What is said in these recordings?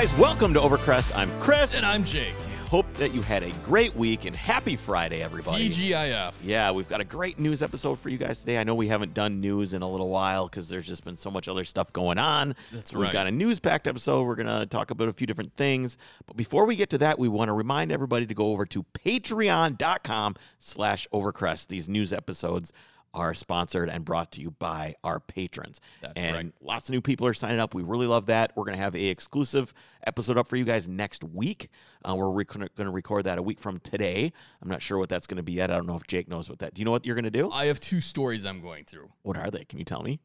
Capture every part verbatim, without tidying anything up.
guys, welcome to Overcrest. I'm Chris. And I'm Jake. Hope that you had a great week, and happy Friday, everybody. T G I F. Yeah, we've got a great news episode for you guys today. I know we haven't done news in a little while because there's just been so much other stuff going on. That's right. We've got a news-packed episode. We're going to talk about a few different things. But before we get to that, we want to remind everybody to go over to patreon.com slash Overcrest. These news episodes are sponsored and brought to you by our patrons. That's and right. Lots of new people are signing up. We really love that. We're going to have an exclusive episode up for you guys next week. Uh, we're rec- going to record that a week from today. I'm not sure what that's going to be yet. I don't know if Jake knows what that. Do you know what you're going to do? I have two stories I'm going through. What are they? Can you tell me?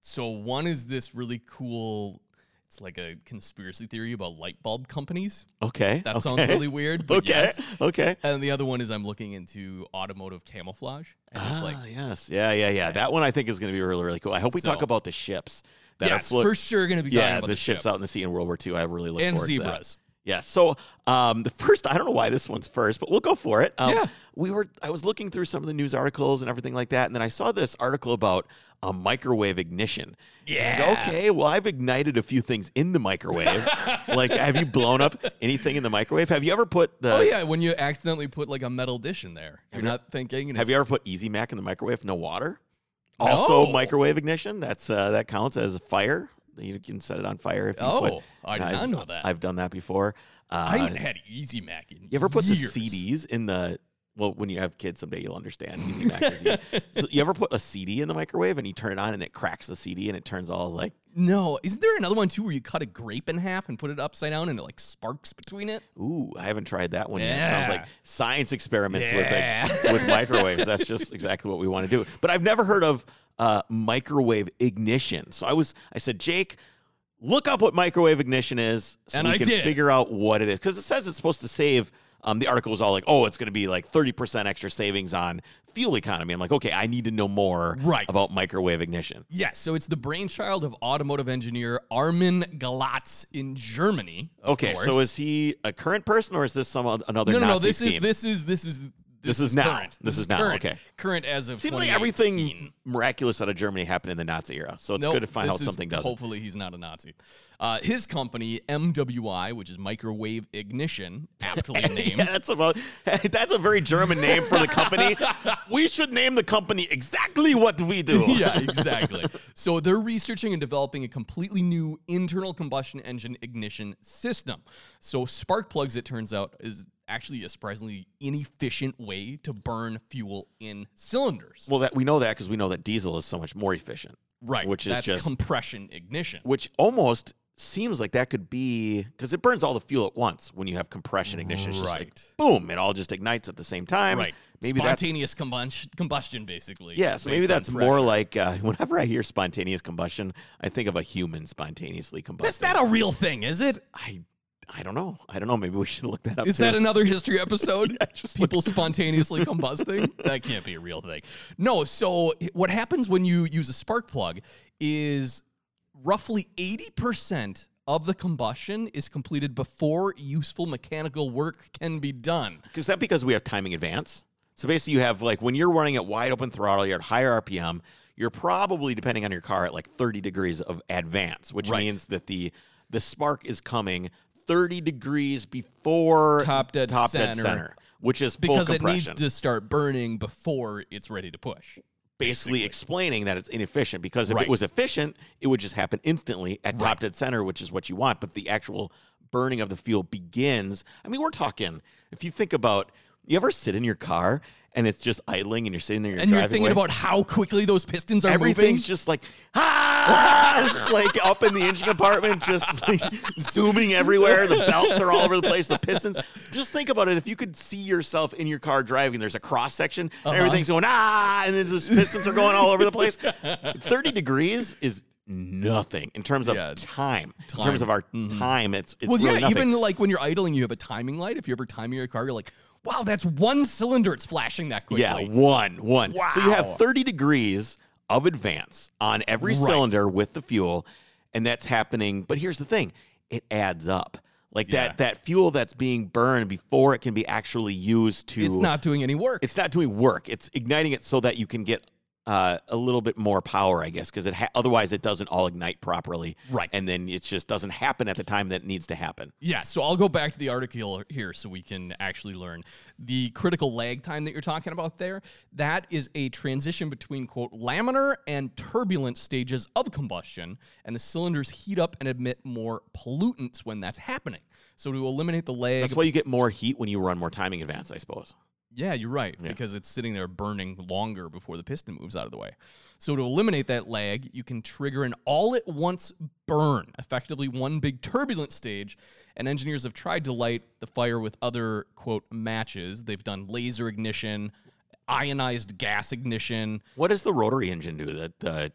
So one is this really cool, it's like a conspiracy theory about light bulb companies. Okay. That okay. sounds really weird, but okay. yes. Okay. And the other one is I'm looking into automotive camouflage. And ah, it's like, yes. Yeah, yeah, yeah. That one I think is going to be really, really cool. I hope we so, talk about the ships. That yes, flo- for sure going to be talking yeah, about the, the ships. ships out in the sea in World War Two. I really look and forward zebras. to that. And zebras. Yeah, so um, the first, I don't know why this one's first, but we'll go for it. Um, yeah. We were, I was looking through some of the news articles and everything like that, and then I saw this article about a microwave ignition. Yeah. Like, okay, well, I've ignited a few things in the microwave. Like, have you blown up anything in the microwave? Have you ever put the... Oh, yeah, when you accidentally put, like, a metal dish in there. You're not thinking... Have it's... you ever put Easy Mac in the microwave? No water? No. Also, microwave ignition, that's uh, that counts as fire. You can set it on fire if you oh, put... Oh, I did not know that. I've done that before. Uh, I haven't had Easy Mac in years. You ever put the C Ds in the... Well, when you have kids someday, you'll understand. Easy Mac is you. So you ever put a C D in the microwave and you turn it on and it cracks the C D and it turns all like... No. Isn't there another one, too, where you cut a grape in half and put it upside down and it, like, sparks between it? Ooh, I haven't tried that one yeah. yet. It sounds like science experiments yeah. with, like, with microwaves. That's just exactly what we want to do. But I've never heard of... Uh, microwave ignition. So I was, I said, Jake, look up what microwave ignition is, so and we I can did. figure out what it is, because it says it's supposed to save. Um, the article was all like, oh, it's going to be like thirty percent extra savings on fuel economy. I'm like, okay, I need to know more right. about microwave ignition. Yes, yeah, so it's the brainchild of automotive engineer Armin Galatz in Germany. Okay, course. so is he a current person, or is this some another? No, no, Nazi no. This scheme? is this is this is. This, this is, is now. Current. This, this is now. Current. Okay. Current as of seems like everything miraculous out of Germany happened in the Nazi era, so it's nope, good to find out is, something doesn't. Hopefully, he's not a Nazi. Uh, his company, M W I, which is Microwave Ignition, aptly named. yeah, that's about. That's a very German name for the company. We should name the company exactly what we do. yeah, exactly. So they're researching and developing a completely new internal combustion engine ignition system. So spark plugs, it turns out, is actually a surprisingly inefficient way to burn fuel in cylinders. Well, that we know that because we know that diesel is so much more efficient. Right. Which is That's just compression ignition. Which almost seems like that could be, because it burns all the fuel at once when you have compression ignition. It's right. Just like, boom, it all just ignites at the same time. Right. Maybe spontaneous combustion, combustion, basically. Yeah, so maybe that's pressure. more like, uh, whenever I hear spontaneous combustion, I think of a human spontaneously combusting. That's not a real thing, is it? I I don't know. I don't know. Maybe we should look that up. Is too. that another history episode? yeah, People look. spontaneously combusting? That can't be a real thing. No. So what happens when you use a spark plug is roughly eighty percent of the combustion is completed before useful mechanical work can be done. Is that because we have time in advance? So basically you have, like, when you're running at wide open throttle, you're at higher R P M, you're probably, depending on your car, at like thirty degrees of advance, which right. means that the the spark is coming thirty degrees before top dead, top center. dead center, which is full compression. Because it needs to start burning before it's ready to push. Basically, basically. explaining that it's inefficient, because if right. it was efficient, it would just happen instantly at right. top dead center, which is what you want. But the actual burning of the fuel begins. I mean, we're talking, if you think about, you ever sit in your car and it's just idling, and you're sitting there, you're and you're thinking away. about how quickly those pistons are Everything's moving. Everything's just like, ah, just like up in the engine compartment, just like zooming everywhere. The belts are all over the place. The pistons. Just think about it. If you could see yourself in your car driving, there's a cross section. Uh-huh. Everything's going ah, and then the pistons are going all over the place. Thirty degrees is nothing in terms of yeah. time. time. In terms of our mm-hmm. time, it's it's well, really yeah. nothing. Even like when you're idling, you have a timing light. If you ever time your car, you're like, wow, that's one cylinder. It's flashing that quickly. Yeah, one, one. Wow. So you have thirty degrees of advance on every right. cylinder with the fuel, and that's happening. But here's the thing. It adds up. Like yeah. that that fuel that's being burned before it can be actually used to... It's not doing any work. It's not doing work. It's igniting it so that you can get uh, a little bit more power, I guess, because it ha- otherwise it doesn't all ignite properly. Right. And then it just doesn't happen at the time that it needs to happen. Yeah, so I'll go back to the article here so we can actually learn. The critical lag time that you're talking about there, that is a transition between, quote, laminar and turbulent stages of combustion, and the cylinders heat up and emit more pollutants when that's happening. So to eliminate the lag... That's why you get more heat when you run more timing advance, I suppose. Yeah, you're right, yeah. Because it's sitting there burning longer before the piston moves out of the way. So to eliminate that lag, you can trigger an all-at-once burn, effectively one big turbulent stage, and engineers have tried to light the fire with other, quote, matches. They've done laser ignition, ionized gas ignition. What does the rotary engine do? That uh,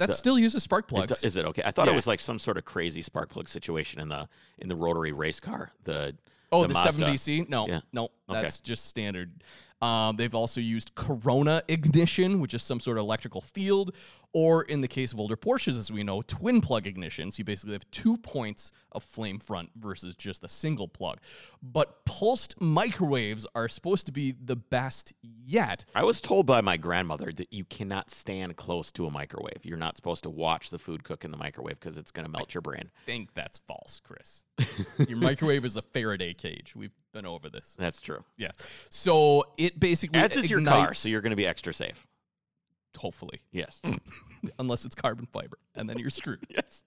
That the, still uses spark plugs. It, is it okay? I thought yeah. it was like some sort of crazy spark plug situation in the in the rotary race car, the... Oh, the, the seven D C? No, yeah. no, that's okay. just standard. Um, they've also used corona ignition, which is some sort of electrical field, or in the case of older Porsches, as we know, twin plug ignition. So you basically have two points of flame front versus just a single plug. But pulsed microwaves are supposed to be the best yet. I was told by my grandmother that you cannot stand close to a microwave. You're not supposed to watch the food cook in the microwave because it's going to melt I your brain. I think that's false, Chris. Your microwave is a Faraday cage. We've been over this. That's true. Yeah. So it basically As is ignites, your car, so you're going to be extra safe. Hopefully. Yes. Unless it's carbon fiber, and then you're screwed. Yes.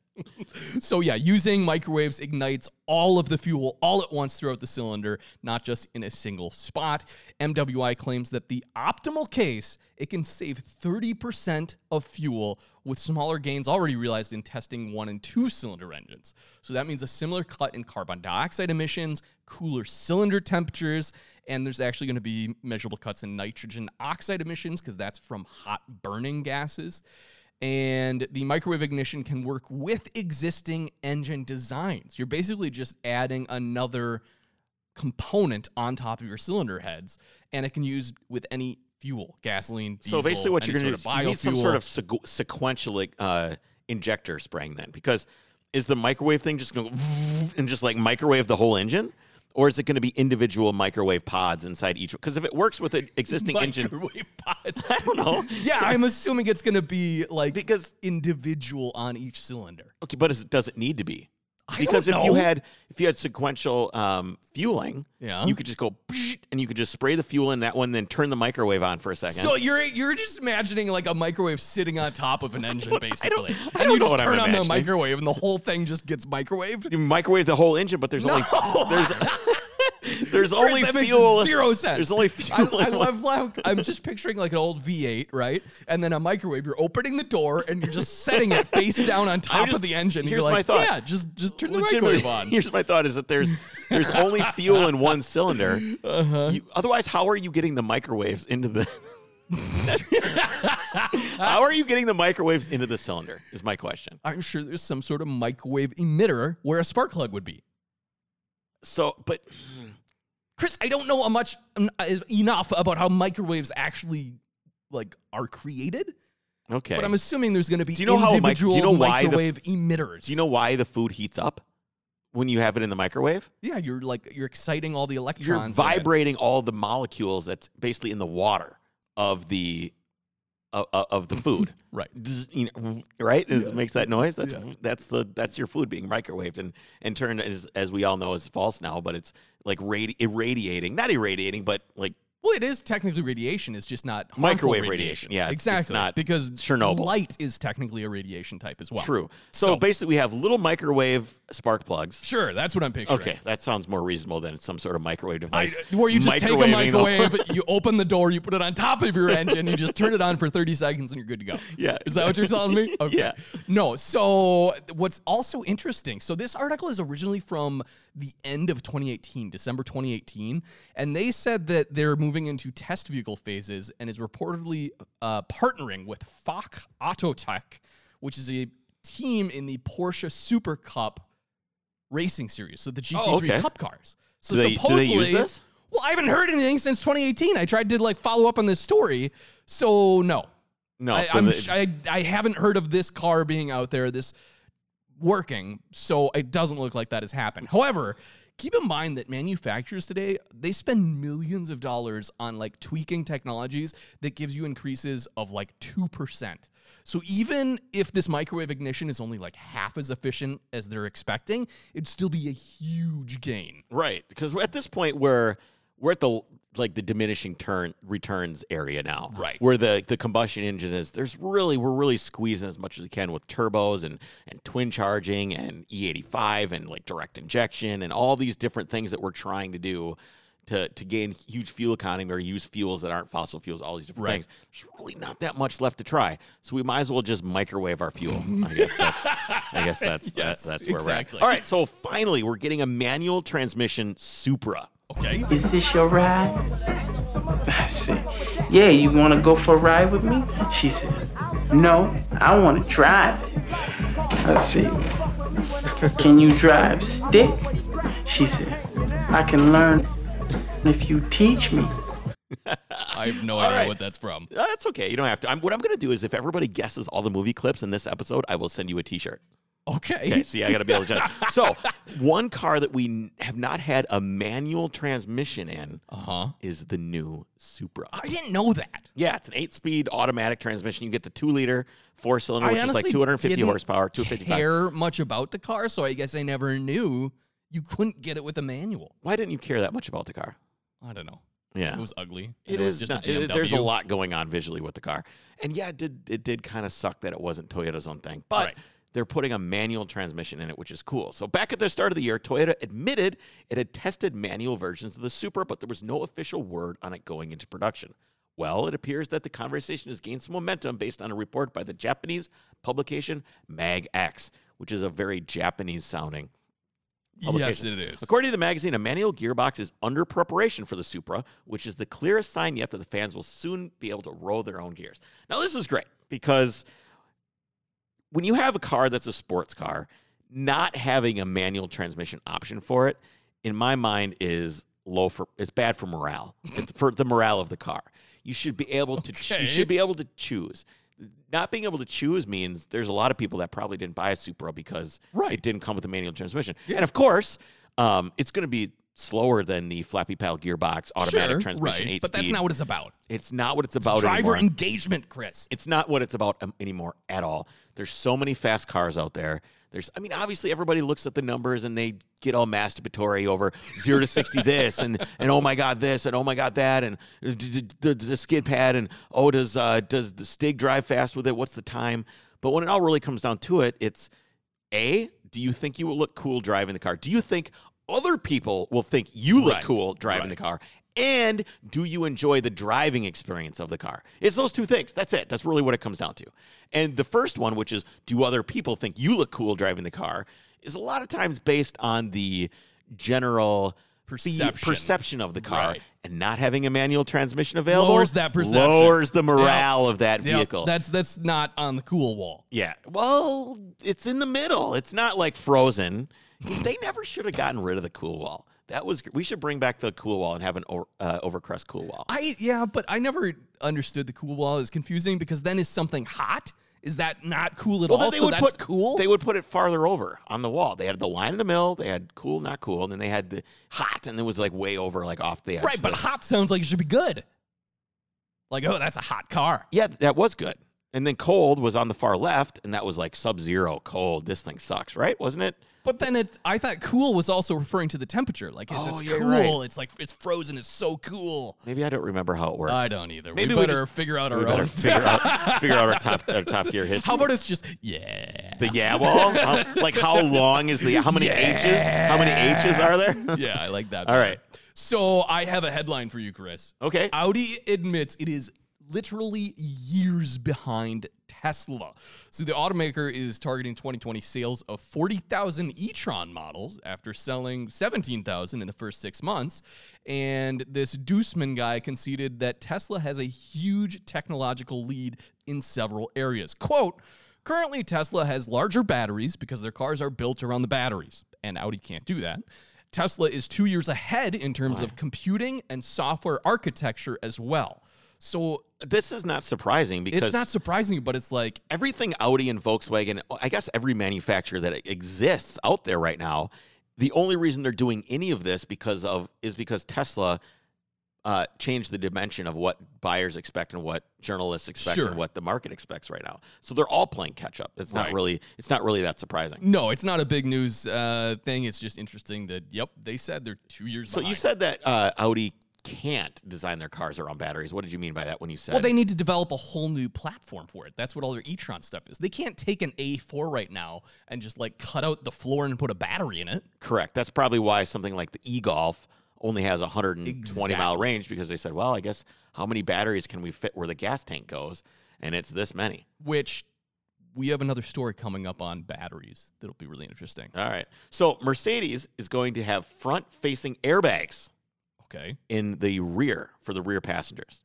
So, yeah, using microwaves ignites all of the fuel all at once throughout the cylinder, not just in a single spot. M W I claims that the optimal case, it can save thirty percent of fuel with smaller gains already realized in testing one and two cylinder engines. So that means a similar cut in carbon dioxide emissions, cooler cylinder temperatures, and there's actually going to be measurable cuts in nitrogen oxide emissions because that's from hot burning gases. And the microwave ignition can work with existing engine designs. You're basically just adding another component on top of your cylinder heads, and it can use with any fuel, gasoline, diesel. So basically what you're going to do is you need some sort of sequ- sequential uh, injector spraying then, because is the microwave thing just going to and just like microwave the whole engine? Or is it going to be individual microwave pods inside each? Because if it works with an existing microwave engine, microwave pods. I don't know. Yeah, I'm assuming it's going to be like because individual on each cylinder. Okay, but is, does it need to be? I because don't know. if you had if you had sequential um, fueling, yeah. you could just go and you could just spray the fuel in that one, then turn the microwave on for a second. So you're you're just imagining like a microwave sitting on top of an engine, basically. I don't, I don't and you know just turn I'm on the microwave, and the whole thing just gets microwaved. You microwave the whole engine, but there's no. only there's. There's only that fuel. Makes zero sense. There's only fuel. I, I love how I'm just picturing like an old V eight, right? And then a microwave. You're opening the door and you're just setting it face down on top just, of the engine. Here's you're like, my thought. Yeah, just just turn the microwave on. Here's my thought: is that there's there's only fuel in one cylinder. Uh-huh. You, otherwise, how are you getting the microwaves into the? How are you getting the microwaves into the cylinder? Is my question. I'm sure there's some sort of microwave emitter where a spark plug would be. So, but. Chris, I don't know much enough about how microwaves actually like are created. Okay, but I'm assuming there's going to be do you know individual how, do you know microwave the, emitters. Do you know why the food heats up when you have it in the microwave? Yeah, you're like you're exciting all the electrons. You're vibrating all the molecules that's basically in the water of the uh, uh, of the food. Right, you know, right. Yeah. It makes that noise. That's yeah. that's the that's your food being microwaved and and turned as as we all know is false now, but it's. Like radi- irradiating, not irradiating, but like... Well, it is technically radiation. It's just not microwave radiation. radiation. Yeah, it's, exactly. It's not because Chernobyl. Light is technically a radiation type as well. True. So, so basically, we have little microwave spark plugs. Sure, that's what I'm picturing. Okay, that sounds more reasonable than some sort of microwave device. I, where you just take a microwave, you open the door, you put it on top of your engine, you just turn it on for thirty seconds, and you're good to go. Yeah. Is that what you're telling me? Okay. Yeah. No. So what's also interesting? So this article is originally from the end of twenty eighteen, December twenty eighteen, and they said that they're moving. moving into test vehicle phases and is reportedly uh, partnering with Fock Auto Tech, which is a team in the Porsche Super Cup racing series. So the G T three oh, okay. Cup cars. So do they, supposedly, do they use this? Well, I haven't heard anything since twenty eighteen. I tried to like follow up on this story. So no, no, I, so I'm, I, I haven't heard of this car being out there, this working. So it doesn't look like that has happened. However, Keep in mind that manufacturers today, they spend millions of dollars on like tweaking technologies that gives you increases of like two percent. So even if this microwave ignition is only like half as efficient as they're expecting, it'd still be a huge gain. Right, because at this point we're we're at the like the diminishing turn returns area now. Right. Where the, the combustion engine is, there's really we're really squeezing as much as we can with turbos and, and twin charging and E eighty-five and like direct injection and all these different things that we're trying to do to to gain huge fuel economy or use fuels that aren't fossil fuels, all these different right. things. There's really not that much left to try. So we might as well just microwave our fuel. I guess that's I guess that's yes, that, that's where exactly. we're at. All right, so finally we're getting a manual transmission Supra. Okay. Is this your ride? I said, yeah, you want to go for a ride with me? She says, no, I want to drive it. I said, can you drive stick? She says, I can learn if you teach me. I have no all idea right. what that's from. That's okay. You don't have to. I'm, what I'm going to do is if everybody guesses all the movie clips in this episode, I will send you a T-shirt. Okay. Okay. See, I got to be able to judge. So, one car that we have not had a manual transmission in uh-huh. is the new Supra. I didn't know that. Yeah, it's an eight-speed automatic transmission. You get the two-liter four-cylinder, I which is like two hundred fifty horsepower, two hundred fifty-five. I didn't care much about the car, so I guess I never knew you couldn't get it with a manual. Why didn't you care that much about the car? I don't know. Yeah. It was ugly. It, it is was just not, a it, there's a lot going on visually with the car. And yeah, it did, it did kind of suck that it wasn't Toyota's own thing. But right. they're putting a manual transmission in it, which is cool. So back at the start of the year, Toyota admitted it had tested manual versions of the Supra, but there was no official word on it going into production. Well, it appears that the conversation has gained some momentum based on a report by the Japanese publication MagX, which is a very Japanese-sounding publication. Yes, it is. According to the magazine, a manual gearbox is under preparation for the Supra, which is the clearest sign yet that the fans will soon be able to row their own gears. Now, this is great because when you have a car that's a sports car, not having a manual transmission option for it, in my mind, is low for it's bad for morale. It's for the morale of the car. You should be able okay. to ch- you should be able to choose. Not being able to choose means there's a lot of people that probably didn't buy a Supra because right. it didn't come with a manual transmission. Yeah. And of course, um, it's going to be slower than the Flappy Pal gearbox automatic sure, transmission right. eight but speed. That's not what it's about. It's not what it's about it's driver anymore. Driver engagement, Chris. It's not what it's about anymore at all. There's so many fast cars out there. There's, I mean, obviously everybody looks at the numbers and they get all masturbatory over zero to sixty this and and oh my god this and oh my god that and the, the, the skid pad and oh does uh, does the Stig drive fast with it? What's the time? But when it all really comes down to it, it's A, do you think you will look cool driving the car? Do you think other people will think you look right. cool driving right. the car? And do you enjoy the driving experience of the car? It's those two things. That's it. That's really what it comes down to. And the first one, which is do other people think you look cool driving the car, is a lot of times based on the general perception, perception of the car. Right. And not having a manual transmission available lowers that perception. Lowers the morale yep. of that vehicle. Yep. That's that's not on the cool wall. Yeah. Well, it's in the middle. It's not like Frozen. They never should have gotten rid of the cool wall. That was we should bring back the cool wall and have an uh, Overcrest cool wall. I yeah, but I never understood the cool wall. It was confusing because then is something hot? Is that not cool at well, all? They so would that's put, cool. They would put it farther over on the wall. They had the line in the middle. They had cool, not cool, and then they had the hot, and it was like way over, like off the edge. Right, so but hot sounds like it should be good. Like oh, that's a hot car. Yeah, that was good. And then cold was on the far left, and that was like sub-zero cold. This thing sucks, right? Wasn't it? But then it, I thought cool was also referring to the temperature. Like, oh, it's yeah, cool. Right. It's like, it's frozen. It's so cool. Maybe I don't remember how it worked. I don't either. Maybe we better we just, figure out our we own. Figure out, figure out our, top, our Top Gear history. How about it's just, yeah. The yeah wall? How, like, how long is the, how many yeah. H's? How many H's are there? Yeah, I like that. All right. So I have a headline for you, Chris. Okay. Audi admits it is literally years behind Tesla. So the automaker is targeting twenty twenty sales of forty thousand e-tron models after selling seventeen thousand in the first six months. And this Duesman guy conceded that Tesla has a huge technological lead in several areas. Quote, currently Tesla has larger batteries because their cars are built around the batteries. And Audi can't do that. Tesla is two years ahead in terms Why? of computing and software architecture as well. So this is not surprising because it's not surprising, but it's like everything Audi and Volkswagen, I guess every manufacturer that exists out there right now, The only reason they're doing any of this because of is because Tesla uh, changed the dimension of what buyers expect and what journalists expect sure. and what the market expects right now. So they're all playing catch up. It's right. not really it's not really that surprising. No, it's not a big news uh, thing. It's just interesting that yep, they said they're two years. So behind. You said that uh, Audi can't design their cars around batteries. What did you mean by that when you said? Well, they need to develop a whole new platform for it. That's what all their e-tron stuff is. They can't take an A four right now and just like cut out the floor and put a battery in it. Correct. That's probably why something like the e-Golf only has a one hundred twenty exactly. mile range, because they said, well, I guess how many batteries can we fit where the gas tank goes? And it's this many. Which we have another story coming up on batteries that'll be really interesting. All right. So Mercedes is going to have front-facing airbags. Okay. In the rear for the rear passengers.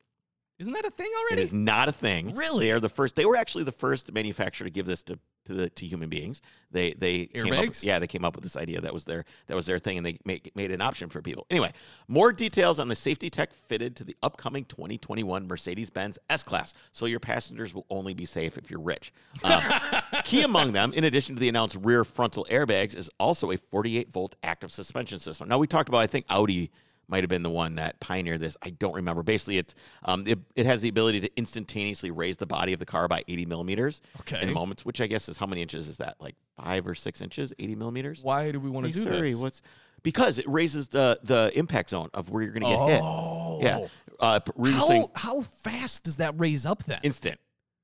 Isn't that a thing already? It is not a thing. Really? They are the first. They were actually the first manufacturer to give this to to, the, to human beings. They they airbags? Came up with, yeah, they came up with this idea that was their that was their thing, and they make, made an option for people. Anyway, more details on the safety tech fitted to the upcoming twenty twenty-one Mercedes-Benz S-Class. So your passengers will only be safe if you're rich. Uh, key among them, in addition to the announced rear frontal airbags, is also a forty-eight volt active suspension system. Now we talked about I think Audi might have been the one that pioneered this. I don't remember. Basically, it's um, it, it has the ability to instantaneously raise the body of the car by eighty millimeters okay. in moments, which I guess is how many inches is that? Like five or six inches, eighty millimeters? Why do we want to hey, do sorry, this? What's, because it raises the, the impact zone of where you're going to get oh. hit. Yeah. Uh, how, how fast does that raise up then? Instant.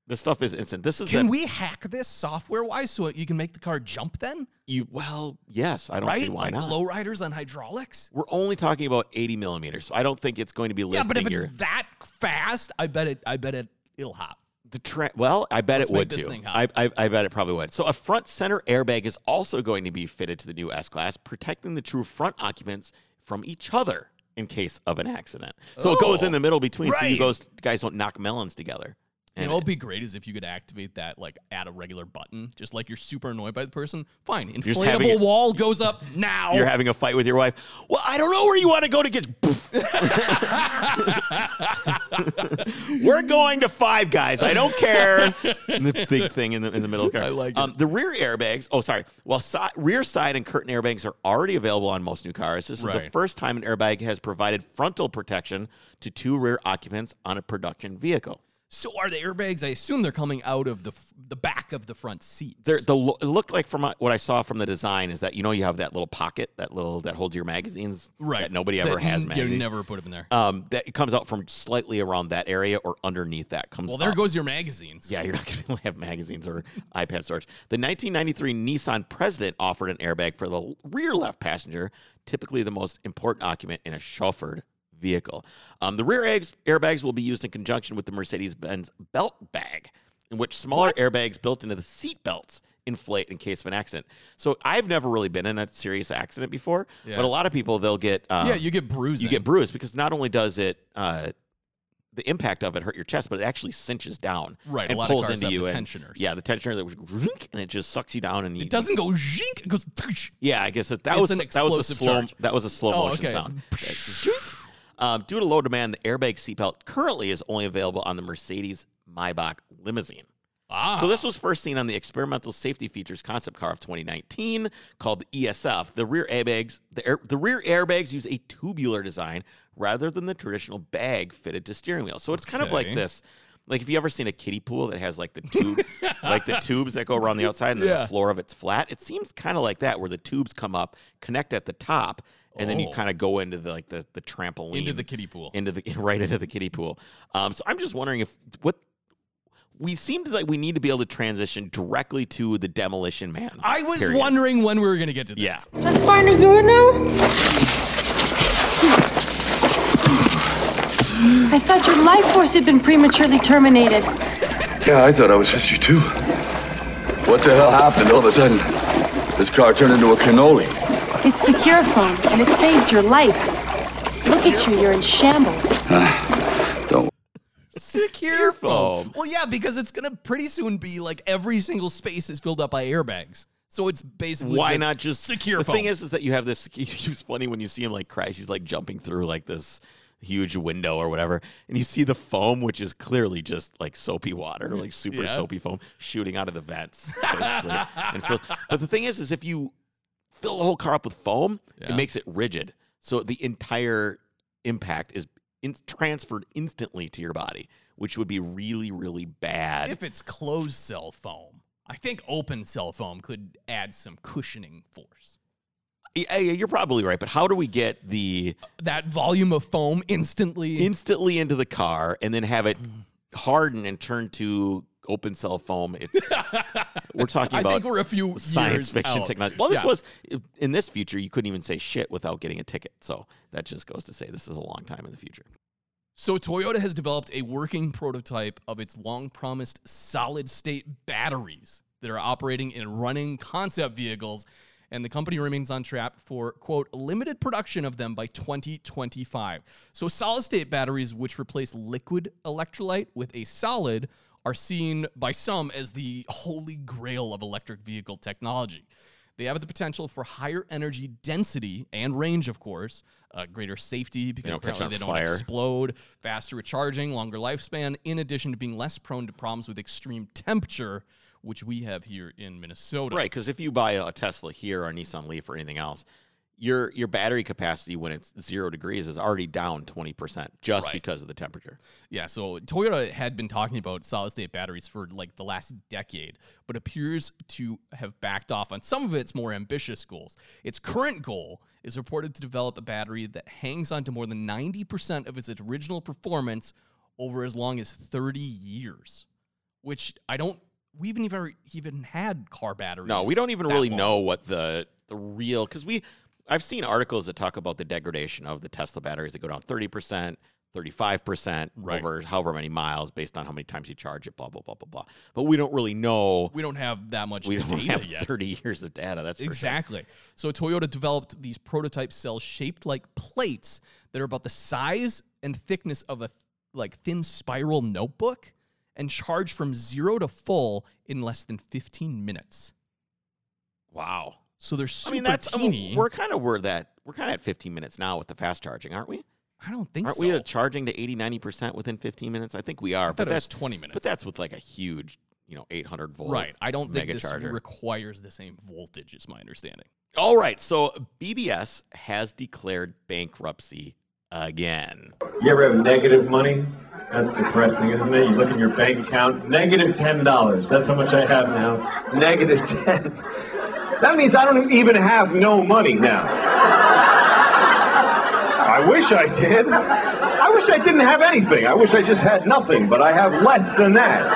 This stuff is instant. This is Can that, we hack this software-wise so you can make the car jump then? You Well, yes. I don't right? see why like not. Low riders on hydraulics? We're only talking about eighty millimeters, so I don't think it's going to be lifting. Yeah, but if it's your, that fast, I bet it, I bet it, it'll hop. The tra- Well, I bet Let's it would, this too. Thing I, I, I bet it probably would. So a front center airbag is also going to be fitted to the new S-Class, protecting the true front occupants from each other in case of an accident. So oh, it goes in the middle between, right. so you goes, guys don't knock melons together. You know, what would be great is if you could activate that, like, at a regular button. Just like you're super annoyed by the person. Fine. Inflatable wall goes up now. You're having a fight with your wife. Well, I don't know where you want to go to get... We're going to Five Guys. I don't care. And the big thing in the in the middle of the car. I like um, it. The rear airbags... Oh, sorry. Well, so, rear side and curtain airbags are already available on most new cars. This is right. the first time an airbag has provided frontal protection to two rear occupants on a production vehicle. So are the airbags? I assume they're coming out of the f- the back of the front seats. They're, the lo- it looked like from my, what I saw from the design is that you know you have that little pocket that little that holds your magazines, right? That nobody ever that has. N- magazines. You never put them in there. Um, that it comes out from slightly around that area or underneath that comes. Well, there up. Goes your magazines. Yeah, you're not going to really have magazines or iPad storage. The nineteen ninety-three Nissan President offered an airbag for the rear left passenger, typically the most important occupant in a chauffeured vehicle. Um, the rear eggs, airbags will be used in conjunction with the Mercedes-Benz belt bag, in which smaller what? airbags built into the seat belts inflate in case of an accident. So I've never really been in a serious accident before, yeah. but a lot of people, they'll get... Um, yeah, you get bruised. You get bruised because not only does it... Uh, the impact of it hurt your chest, but it actually cinches down. Right, and a lot pulls of cars into have you the and, tensioners. Yeah, the tensioner that was and it just sucks you down and you, it doesn't go zink, it goes yeah, I guess that, that was an that was a slow charge. That was a slow oh, motion okay. sound. Um, due to low demand, the airbag seatbelt currently is only available on the Mercedes Maybach limousine. Ah. So this was first seen on the experimental safety features concept car of twenty nineteen called the E S F. The rear airbags, the, air, the rear airbags use a tubular design rather than the traditional bag fitted to steering wheel. So it's okay. kind of like this. Like, if you ever seen a kiddie pool that has, like, the tube, like the tubes that go around the outside and then yeah. the floor of it's flat, it seems kind of like that where the tubes come up, connect at the top, and oh. then you kind of go into, the, like, the, the trampoline. Into the kiddie pool. into the Right into the kiddie pool. Um, so I'm just wondering if what we seem to like we need to be able to transition directly to the Demolition Man. I was period. wondering when we were going to get to this. Yeah. That's finally good now? I thought your life force had been prematurely terminated. Yeah, I thought I was just you too. What the hell happened? All of a sudden, this car turned into a cannoli. It's secure phone, and it saved your life. Look at you, you're in shambles. Uh, don't. Secure phone. Well, yeah, because it's gonna pretty soon be like every single space is filled up by airbags. So it's basically why just not just secure the phone. The thing is, is that you have this. It's funny when you see him like crash. He's like jumping through like this huge window or whatever, and you see the foam, which is clearly just like soapy water, like super yeah. soapy foam shooting out of the vents. Basically. and fill- but the thing is, is if you fill the whole car up with foam, yeah. it makes it rigid. So the entire impact is in- transferred instantly to your body, which would be really, really bad. If it's closed cell foam. I think open cell foam could add some cushioning force. Yeah, you're probably right, but how do we get the... that volume of foam instantly? Instantly into the car and then have it harden and turn to open cell foam. It's, we're talking about I think we're a few science fiction out. Technology. Well, this yeah. was... in this future, you couldn't even say shit without getting a ticket. So that just goes to say this is a long time in the future. So Toyota has developed a working prototype of its long-promised solid-state batteries that are operating in running concept vehicles, and the company remains on track for, quote, limited production of them by twenty twenty-five. So solid-state batteries, which replace liquid electrolyte with a solid, are seen by some as the holy grail of electric vehicle technology. They have the potential for higher energy density and range, of course, uh, greater safety because apparently they don't, they don't explode, faster recharging, longer lifespan, in addition to being less prone to problems with extreme temperature, which we have here in Minnesota. Right, because if you buy a Tesla here or a Nissan Leaf or anything else, your your battery capacity when it's zero degrees is already down twenty percent just right. because of the temperature. Yeah, so Toyota had been talking about solid-state batteries for like the last decade, but appears to have backed off on some of its more ambitious goals. Its current goal is reported to develop a battery that hangs on to more than ninety percent of its original performance over as long as thirty years, which I don't... we haven't even, even had car batteries. No, we don't even really long. know what the the real... because we... I've seen articles that talk about the degradation of the Tesla batteries that go down thirty percent, thirty-five percent right. over however many miles based on how many times you charge it, blah, blah, blah, blah, blah. But we don't really know. We don't have that much we data don't have yet. thirty years of data. That's exactly. Sure. So Toyota developed these prototype cells shaped like plates that are about the size and thickness of a like thin spiral notebook and charge from zero to full in less than fifteen minutes. Wow. So they're super I mean, that's, teeny. I mean, we're kind of we're that we're kind of at fifteen minutes now with the fast charging, aren't we? I don't think aren't so. Aren't we charging to eighty, ninety percent within fifteen minutes? I think we are. I but that's twenty minutes. But that's with like a huge, you know, eight hundred volt. Right. I don't think this charger. requires the same voltage, is my understanding. All right. So B B S has declared bankruptcy again. You ever have negative money? That's depressing, isn't it? You look at your bank account, negative ten dollars. That's how much I have now. Negative ten. That means I don't even have no money now. I wish I did. I wish I didn't have anything. I wish I just had nothing, but I have less than that.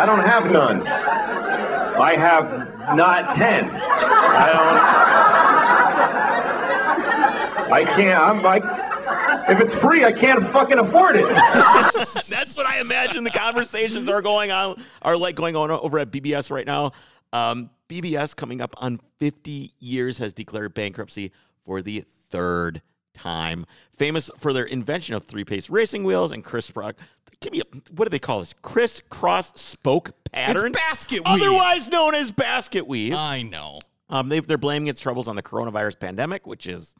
I don't have none. I have not ten. I don't... I can't... I'm like... If it's free, I can't fucking afford it. That's what I imagine the conversations are going on, are like going on over at B B S right now. Um... B B S, coming up on fifty years, has declared bankruptcy for the third time. Famous for their invention of three-piece racing wheels and crisscross. Give me a, what do they call this? Crisscross spoke pattern? It's basket weave. Otherwise known as basket weave. I know. Um, they, they're blaming its troubles on the coronavirus pandemic, which is...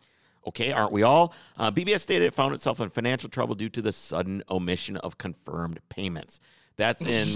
okay, aren't we all? Uh, B B S stated it found itself in financial trouble due to the sudden omission of confirmed payments. That's in...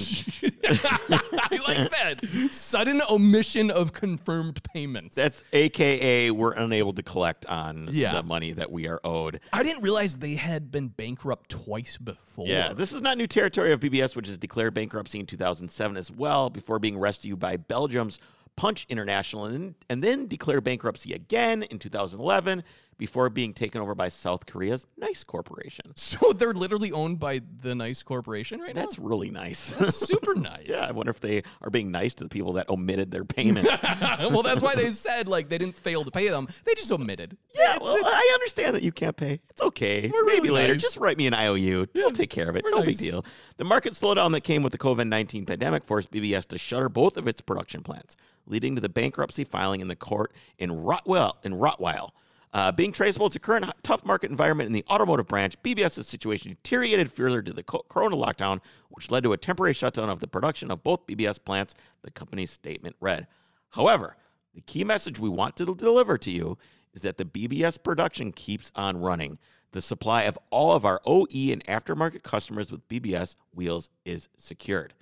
I like that. Sudden omission of confirmed payments. That's A K A we're unable to collect on yeah. the money that we are owed. I didn't realize they had been bankrupt twice before. Yeah, this is not new territory of B B S, which has declared bankruptcy in two thousand seven as well, before being rescued by Belgium's Punch International, and, and then declared bankruptcy again in two thousand eleven before being taken over by South Korea's Nice Corporation. So they're literally owned by the Nice Corporation right now? That's really nice. That's super nice. Yeah, I wonder if they are being nice to the people that omitted their payments. Well, that's why they said, like, they didn't fail to pay them. They just omitted. Yeah, it's, well, it's, I understand that you can't pay. It's okay. We're Maybe really later. Nice. Just write me an I O U. Yeah, we'll take care of it. No nice. big deal. The market slowdown that came with the COVID nineteen pandemic forced B B S to shutter both of its production plants, leading to the bankruptcy filing in the court in Rottweil. In Rottweil. Uh, being traceable to current tough market environment in the automotive branch, BBS's situation deteriorated further to the corona lockdown, which led to a temporary shutdown of the production of both B B S plants, the company's statement read. However, the key message we want to deliver to you is that the B B S production keeps on running. The supply of all of our O E and aftermarket customers with B B S wheels is secured.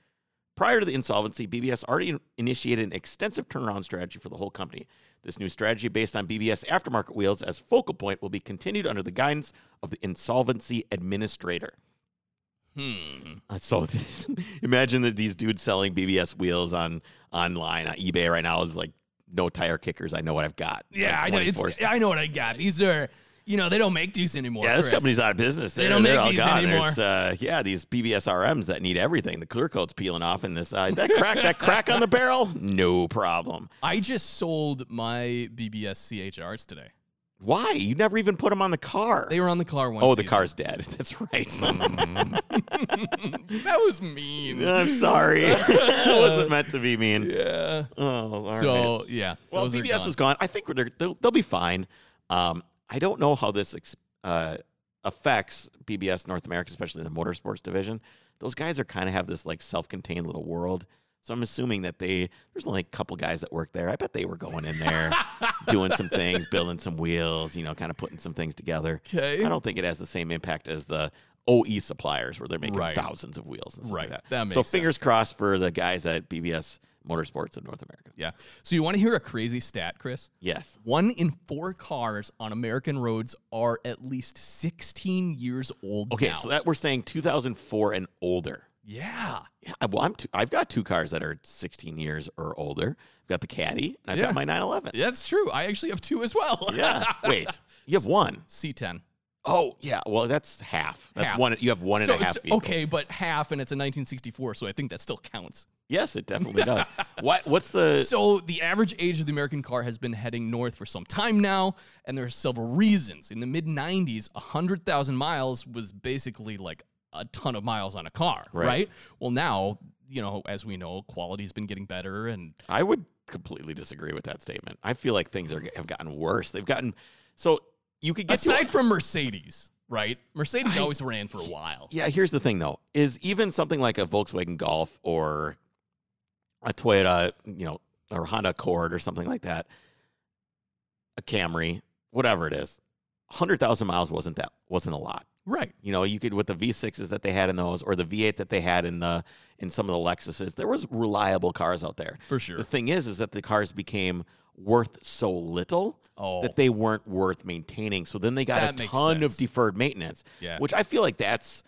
Prior to the insolvency, B B S already initiated an extensive turnaround strategy for the whole company. This new strategy, based on B B S aftermarket wheels as focal point, will be continued under the guidance of the insolvency administrator. Hmm. So this, imagine that these dudes selling B B S wheels on online on eBay right now is like, no tire kickers. I know what I've got. Yeah, like I know. It's, I know what I got. These are, you know, they don't make these anymore. Yeah, this Chris. company's out of business. They're, they don't make all these gone. anymore. Uh, yeah, these B B S R Ms that need everything. The clear coat's peeling off, and this uh, that crack, that crack on the barrel, no problem. I just sold my B B S C H Rs today. Why? You never even put them on the car. They were on the car once. Oh, the season. Car's dead. That's right. That was mean. I'm sorry. It wasn't meant to be mean. Yeah. Oh, all so, right. yeah. Well, B B S gone. is gone. I think they'll, they'll be fine. Um, I don't know how this uh, affects B B S North America, especially the motorsports division. Those guys are kind of have this like self-contained little world. So I'm assuming that they, there's only a couple guys that work there. I bet they were going in there, doing some things, building some wheels, you know, kind of putting some things together. Okay. I don't think it has the same impact as the O E suppliers where they're making right. thousands of wheels and stuff right. like that. that makes so sense. Fingers crossed for the guys at B B S Motorsports in North America. Yeah. So you want to hear a crazy stat, Chris? Yes. One in four cars on American roads are at least sixteen years old okay, now. Okay, so that we're saying two thousand four and older. Yeah. Yeah. Well, I'm. Two, I've got two cars that are sixteen years or older. I've got the Caddy, and I've yeah. got my nine eleven. Yeah, that's true. I actually have two as well. yeah. Wait. You have one C ten. Oh yeah. Well, that's half. That's half. one. You have one so, and a half. So, okay, but half, and it's a nineteen sixty-four, so I think that still counts. Yes, it definitely does. What? What's the? So the average age of the American car has been heading north for some time now, and there are several reasons. In the mid nineties, a hundred thousand miles was basically like a ton of miles on a car, right. right? Well, now, you know, as we know, quality's been getting better, and I would completely disagree with that statement. I feel like things are have gotten worse. They've gotten so you could get aside to a, from Mercedes, right? Mercedes I, always ran for a while. Yeah, here's the thing though: is even something like a Volkswagen Golf or a Toyota, you know, or Honda Accord or something like that, a Camry, whatever it is, one hundred thousand miles wasn't that wasn't a lot. Right. You know, you could, with the V sixes that they had in those or the V eight that they had in the in some of the Lexuses, there was reliable cars out there. For sure. The thing is, is that the cars became worth so little oh. that they weren't worth maintaining. So then they got that a ton sense. of deferred maintenance, yeah. which I feel like that's,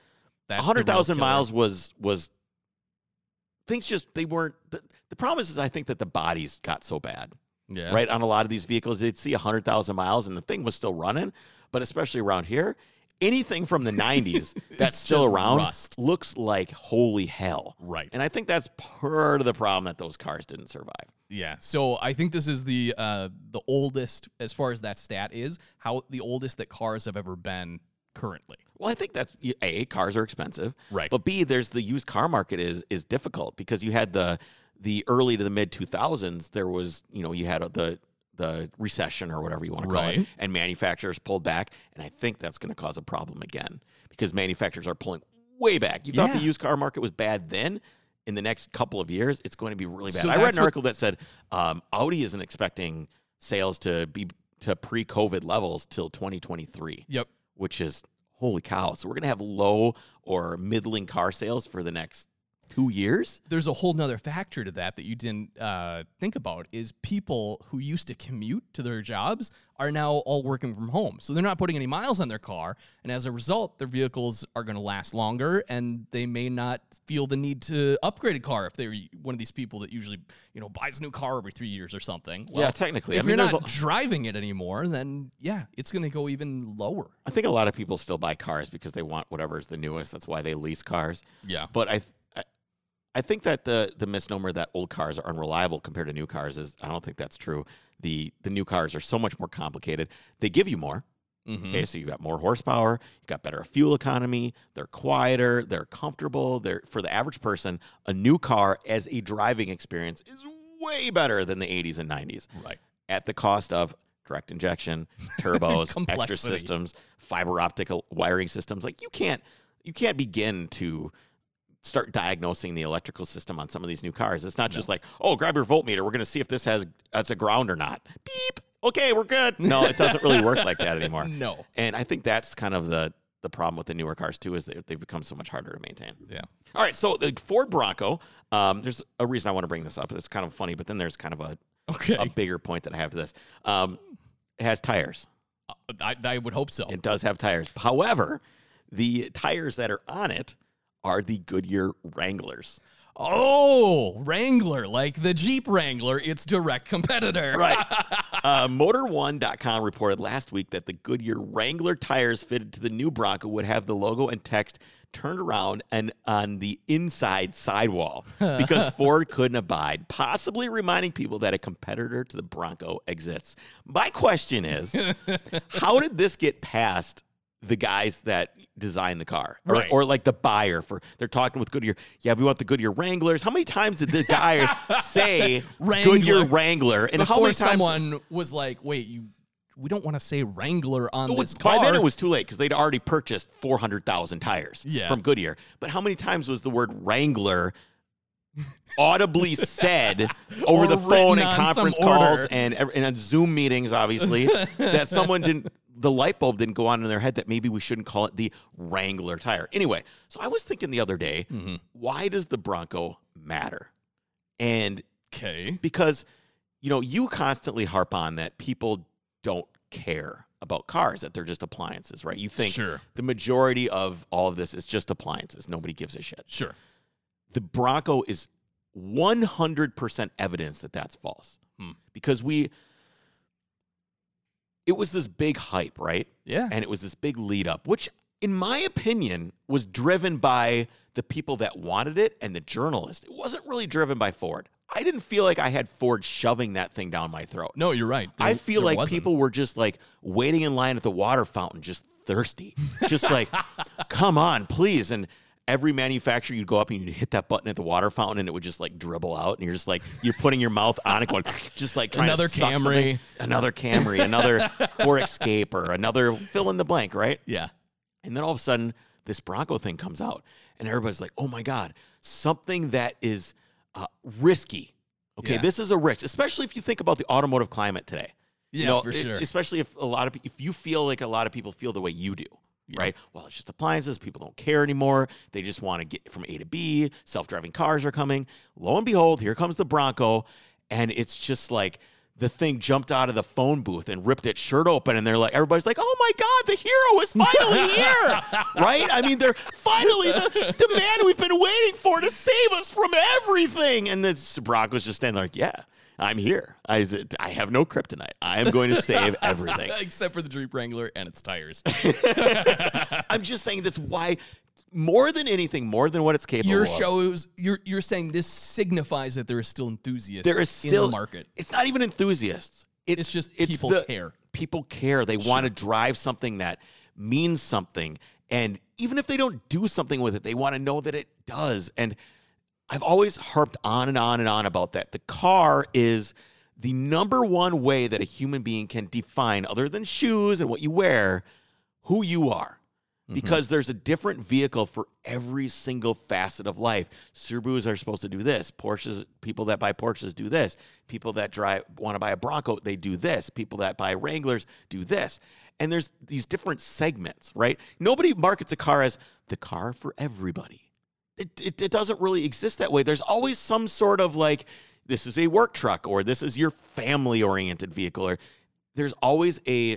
that's one hundred thousand miles was, was things just, they weren't, the, the problem is, is I think that the bodies got so bad. Yeah. Right. On a lot of these vehicles, they'd see one hundred thousand miles and the thing was still running, but especially around here, anything from the nineties that's still around rust. looks like holy hell. Right. And I think that's part of the problem that those cars didn't survive. Yeah. So I think this is the uh, the oldest, as far as that stat is, how the oldest that cars have ever been currently. Well, I think that's, A, cars are expensive. Right. But B, there's the used car market is is difficult because you had the the early to the mid two thousands, there was, you know, you had the... the recession or whatever you want to call right. it, and manufacturers pulled back. And I think that's going to cause a problem again because manufacturers are pulling way back. You yeah. thought the used car market was bad then. In the next couple of years, it's going to be really bad. So I read an article that said um, Audi isn't expecting sales to be to pre-COVID levels till twenty twenty-three. Yep. Which is, holy cow. So we're going to have low or middling car sales for the next Two years? There's a whole nother factor to that that you didn't uh, think about is people who used to commute to their jobs are now all working from home. So they're not putting any miles on their car. And as a result, their vehicles are going to last longer and they may not feel the need to upgrade a car if they're one of these people that usually, you know, buys a new car every three years or something. Well, yeah, technically. If I mean, you're not a... driving it anymore, then yeah, it's going to go even lower. I think a lot of people still buy cars because they want whatever is the newest. That's why they lease cars. Yeah. But I... Th- I think that the the misnomer that old cars are unreliable compared to new cars is, I don't think that's true. The the new cars are so much more complicated. They give you more. Mm-hmm. Okay, so you got more horsepower, you got better fuel economy, they're quieter, they're comfortable. They're for the average person, a new car as a driving experience is way better than the eighties and nineties. Right. At the cost of direct injection, turbos, extra systems, fiber optic wiring systems. Like you can't you can't begin to start diagnosing the electrical system on some of these new cars. It's not no. just like, oh, grab your voltmeter. We're going to see if this has that's a ground or not. Beep. Okay, we're good. No, it doesn't really work like that anymore. No. And I think that's kind of the the problem with the newer cars, too, is they've become so much harder to maintain. Yeah. All right, so the Ford Bronco, um, there's a reason I want to bring this up. It's kind of funny, but then there's kind of a okay. a bigger point that I have to this. Um, it has tires. I, I would hope so. It does have tires. However, the tires that are on it are the Goodyear Wranglers. Oh, Wrangler, like the Jeep Wrangler, its direct competitor. Right. uh, Motor one dot com reported last week that the Goodyear Wrangler tires fitted to the new Bronco would have the logo and text turned around and on the inside sidewall because Ford couldn't abide, possibly reminding people that a competitor to the Bronco exists. My question is, how did this get past the guys that design the car, or, right. or like the buyer for they're talking with Goodyear. Yeah, we want the Goodyear Wranglers. How many times did the guy say Wrangler. Goodyear Wrangler? And Before how many times someone was like, "Wait, you, we don't want to say Wrangler on it was, this car." By then it was too late because they'd already purchased four hundred thousand tires yeah. from Goodyear. But how many times was the word Wrangler audibly said over or the phone and conference calls and and on Zoom meetings, obviously, that someone didn't. The light bulb didn't go on in their head that maybe we shouldn't call it the Wrangler tire. Anyway, so I was thinking the other day, mm-hmm. why does the Bronco matter? And okay. because, you know, you constantly harp on that people don't care about cars, that they're just appliances, right? You think sure. the majority of all of this is just appliances. Nobody gives a shit. Sure. The Bronco is one hundred percent evidence that that's false mm. because we... It was this big hype, right? Yeah. And it was this big lead up, which, in my opinion, was driven by the people that wanted it and the journalists. It wasn't really driven by Ford. I didn't feel like I had Ford shoving that thing down my throat. No, you're right. There, I feel like wasn't. people were just like waiting in line at the water fountain, just thirsty. Just like, come on, please. And every manufacturer, you'd go up and you'd hit that button at the water fountain and it would just like dribble out. And you're just like, you're putting your mouth on it going, just like trying another to suck Camry. Another Camry, another Ford Escape or another fill in the blank, right? Yeah. And then all of a sudden, this Bronco thing comes out and everybody's like, oh my God, something that is uh, risky. Okay, yeah. This is a risk, especially if you think about the automotive climate today. Yeah, you know, for sure. It, especially if a lot of if you feel like a lot of people feel the way you do. Yeah. Right? Well, it's just appliances. People don't care anymore. They just want to get from A to B. Self-driving cars are coming. Lo and behold, here comes the Bronco. And it's just like the thing jumped out of the phone booth and ripped its shirt open. And they're like, everybody's like, oh my God, the hero is finally here. Right? I mean, they're finally the, the man we've been waiting for to save us from everything. And this Bronco's just standing there like, yeah. I'm here. I, I have no kryptonite. I am going to save everything. Except for the Jeep Wrangler and its tires. I'm just saying that's why, more than anything, more than what it's capable your shows, of. You're, you're saying this signifies that there is still enthusiasts there is still, in the market. It's not even enthusiasts. It's, it's just it's people the, care. People care. They sure. want to drive something that means something. And even if they don't do something with it, they want to know that it does. And I've always harped on and on and on about that. The car is the number one way that a human being can define, other than shoes and what you wear, who you are. Mm-hmm. Because there's a different vehicle for every single facet of life. Subarus are supposed to do this. Porsches, people that buy Porsches do this. People that drive want to buy a Bronco, they do this. People that buy Wranglers do this. And there's these different segments, right? Nobody markets a car as the car for everybody. It, it, it doesn't really exist that way. There's always some sort of like, this is a work truck or this is your family-oriented vehicle. Or there's always a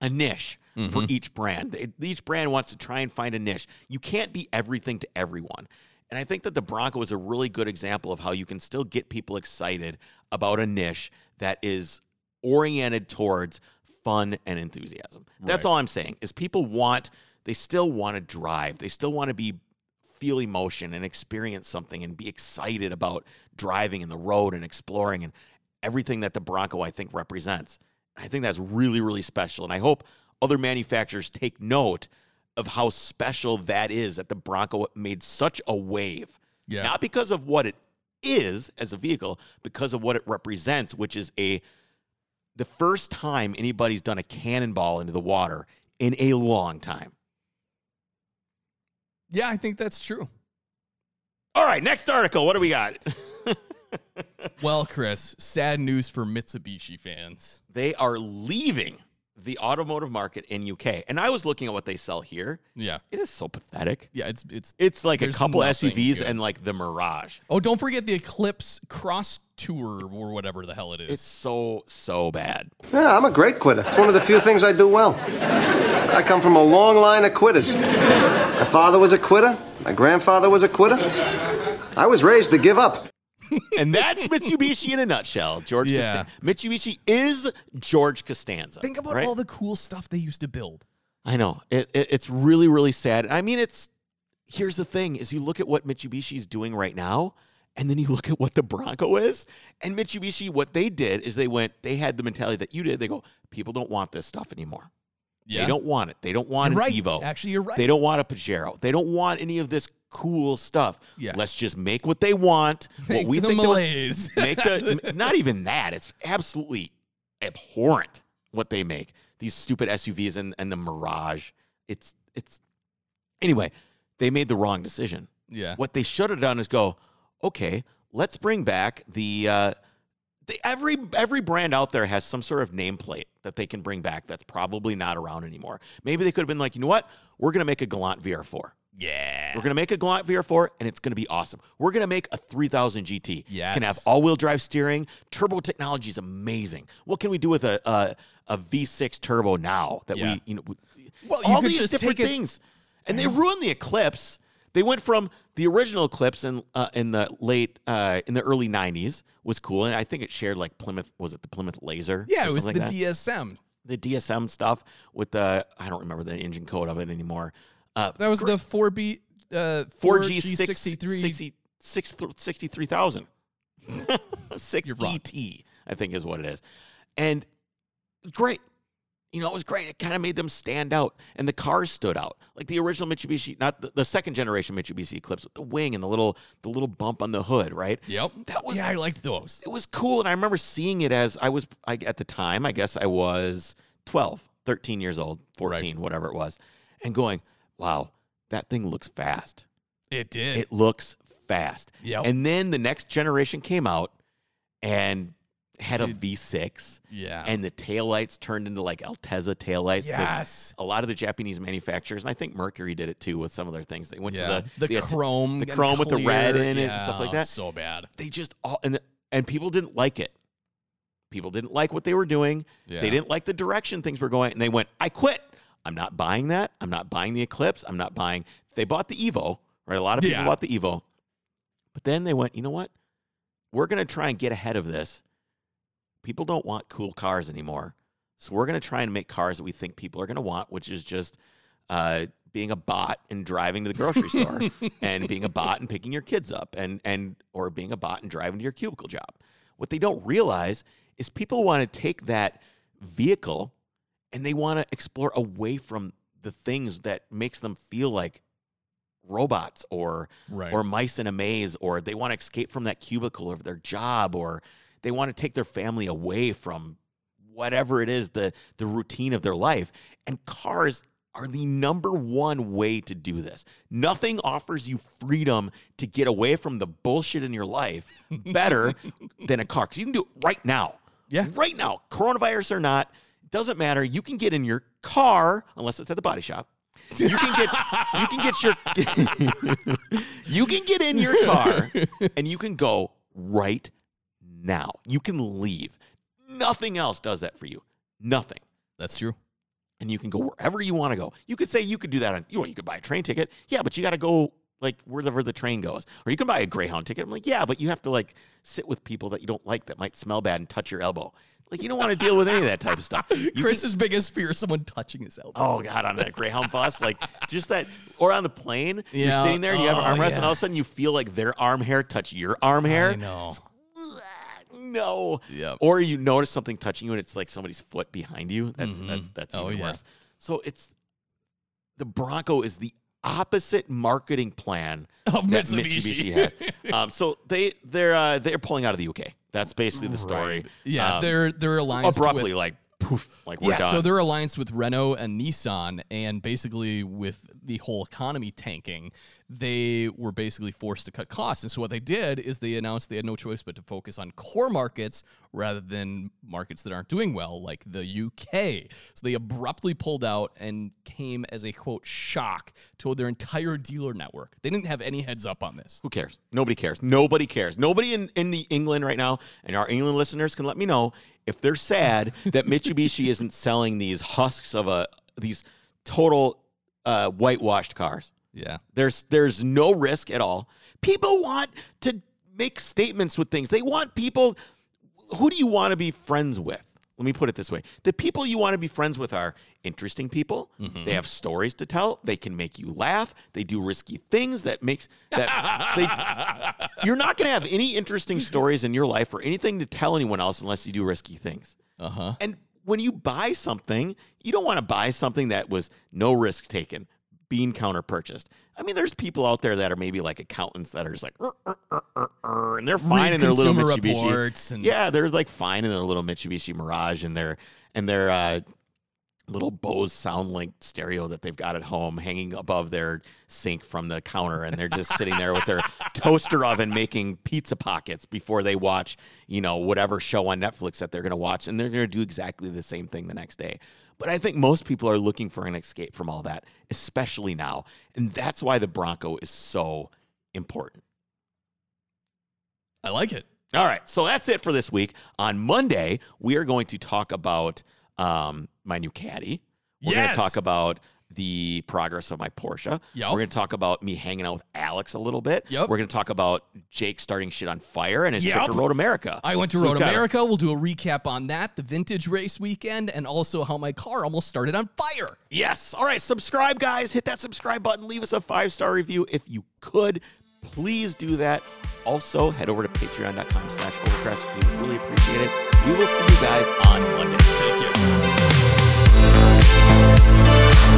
a niche mm-hmm. for each brand. It, each brand wants to try and find a niche. You can't be everything to everyone. And I think that the Bronco is a really good example of how you can still get people excited about a niche that is oriented towards fun and enthusiasm. Right. That's all I'm saying is people want, they still want to drive. They still want to be feel emotion and experience something and be excited about driving and the road and exploring and everything that the Bronco, I think, represents. I think that's really, really special. And I hope other manufacturers take note of how special that is, that the Bronco made such a wave. Yeah. Not because of what it is as a vehicle, because of what it represents, which is a the first time anybody's done a cannonball into the water in a long time. Yeah, I think that's true. All right, next article. What do we got? Well, Chris, sad news for Mitsubishi fans. They are leaving the automotive market in U K. And I was looking at what they sell here. Yeah. It is so pathetic. Yeah, it's it's it's like a couple S U Vs good. And like the Mirage. Oh, don't forget the Eclipse Cross Tour or whatever the hell it is. It's so, so bad. Yeah, I'm a great quitter. It's one of the few things I do well. I come from a long line of quitters. My father was a quitter. My grandfather was a quitter. I was raised to give up. And that's Mitsubishi in a nutshell. George yeah. Costanza. Mitsubishi is George Costanza. Think about right? all the cool stuff they used to build. I know. It, it, it's really, really sad. I mean, it's here's the thing is you look at what Mitsubishi is doing right now, and then you look at what the Bronco is. And Mitsubishi, what they did is they went, they had the mentality that you did. They go, people don't want this stuff anymore. Yeah. They don't want it. They don't want you're an right. Evo. Actually, you're right. They don't want a Pajero. They don't want any of this cool stuff. Yeah. Let's just make what they want. Make what we the think malaise. Make the not even that. It's absolutely abhorrent what they make. These stupid S U Vs and, and the Mirage. It's it's anyway. They made the wrong decision. Yeah. What they should have done is go. Okay, let's bring back the. Uh, the every every brand out there has some sort of nameplate that they can bring back that's probably not around anymore. Maybe they could have been like, you know what? We're gonna make a Galant V R four. Yeah. We're going to make a Galant V R four, and it's going to be awesome. We're going to make a three thousand G T. Yes. It's going to have all-wheel drive steering. Turbo technology is amazing. What can we do with a a, a V six turbo now that yeah. we, you know, well, all you these just different things. It. And they ruined the Eclipse. They went from the original Eclipse in uh, in the late uh, in the early nineties was cool, and I think it shared like Plymouth was it the Plymouth Laser? Yeah, it was the like D S M. The D S M stuff with the I don't remember the engine code of it anymore. Uh, that was the four B, uh, four G sixty-three, sixty-three thousand. six E T, I think is what it is. And great. You know, it was great. It kind of made them stand out. And the cars stood out. Like the original Mitsubishi, not the, the second generation Mitsubishi Eclipse with the wing and the little the little bump on the hood, right? Yep. That was, yeah, I liked those. It was cool. And I remember seeing it as I was, I, at the time, I guess I was twelve, thirteen years old, fourteen, right. whatever it was, and going, wow, that thing looks fast. It did. It looks fast. Yep. And then the next generation came out and had a it, V six. Yeah. And the taillights turned into like Altezza taillights. Yes. A lot of the Japanese manufacturers, and I think Mercury did it too with some of their things. They went yeah. to the, the, the chrome. The chrome with the red in yeah. it and stuff like that. So bad. They just all, and, and people didn't like it. People didn't like what they were doing. Yeah. They didn't like the direction things were going. And they went, I quit. I'm not buying that. I'm not buying the Eclipse. I'm not buying. They bought the Evo, right? A lot of people yeah. bought the Evo. But then they went, you know what? We're going to try and get ahead of this. People don't want cool cars anymore. So we're going to try and make cars that we think people are going to want, which is just uh, being a bot and driving to the grocery store and being a bot and picking your kids up and and or being a bot and driving to your cubicle job. What they don't realize is people want to take that vehicle and they want to explore away from the things that makes them feel like robots or right. or mice in a maze, or they want to escape from that cubicle or their job, or they want to take their family away from whatever it is, the, the routine of their life. And cars are the number one way to do this. Nothing offers you freedom to get away from the bullshit in your life better than a car. Because you can do it right now. Yeah. Right now, coronavirus or not. Doesn't matter. You can get in your car, unless it's at the body shop. You can get you can get your you can get in your car and you can go right now. You can leave. Nothing else does that for you. Nothing. That's true. And you can go wherever you want to go. You could say you could do that on you know, you could buy a train ticket. Yeah, but you got to go like wherever the train goes. Or you can buy a Greyhound ticket. I'm like, yeah, but you have to like sit with people that you don't like that might smell bad and touch your elbow. Like, you don't want to deal with any of that type of stuff. You Chris's can, biggest fear is someone touching his elbow. Oh, God, on that Greyhound bus. Like, just that. Or on the plane, yeah. you're sitting there, and you have an armrest, yeah. and all of a sudden you feel like their arm hair touch your arm hair. I know. No. Yep. Or you notice something touching you, and it's like somebody's foot behind you. That's mm-hmm. that's that's even oh, yeah. worse. So it's the Bronco is the opposite marketing plan of Mitsubishi. Mitsubishi has. um, so they they're uh, they're pulling out of the U K. That's basically the story. Right. Yeah, um, they're they're aligned abruptly, with, like poof, like we're yeah, done. So their alliance with Renault and Nissan, and basically with the whole economy tanking, they were basically forced to cut costs. And so what they did is they announced they had no choice but to focus on core markets rather than markets that aren't doing well, like the U K. So they abruptly pulled out and came as a, quote, shock to their entire dealer network. They didn't have any heads up on this. Who cares? Nobody cares. Nobody cares. Nobody in, in the England right now, and our England listeners can let me know if they're sad that Mitsubishi isn't selling these husks of a these total uh, whitewashed cars. Yeah. There's there's no risk at all. People want to make statements with things. They want people. Who do you want to be friends with? Let me put it this way. The people you want to be friends with are interesting people. Mm-hmm. They have stories to tell. They can make you laugh. They do risky things that makes that they, you're not going to have any interesting stories in your life or anything to tell anyone else unless you do risky things. Uh-huh. And when you buy something, you don't want to buy something that was no risk taken, being counter-purchased. I mean, there's people out there that are maybe like accountants that are just like, ur, ur, ur, ur, ur, and they're fine in their little Mitsubishi. And- yeah, they're like fine in their little Mitsubishi Mirage and their and their uh, little Bose SoundLink stereo that they've got at home hanging above their sink from the counter, and they're just sitting there with their toaster oven making pizza pockets before they watch, you know, whatever show on Netflix that they're going to watch, and they're going to do exactly the same thing the next day. But I think most people are looking for an escape from all that, especially now. And that's why the Bronco is so important. I like it. All right. So that's it for this week. On Monday, we are going to talk about um, my new caddy. We're yes. going to talk about the progress of my Porsche. Yep. We're going to talk about me hanging out with Alex a little bit. Yep. We're going to talk about Jake starting shit on fire and his yep. trip to Road America. I went to so Road America. A- we'll do a recap on that, the vintage race weekend, and also how my car almost started on fire. Yes. All right. Subscribe, guys. Hit that subscribe button. Leave us a five-star review if you could. Please do that. Also, head over to patreon dot com slash overcrest. We really appreciate it. We will see you guys on Monday. Take care.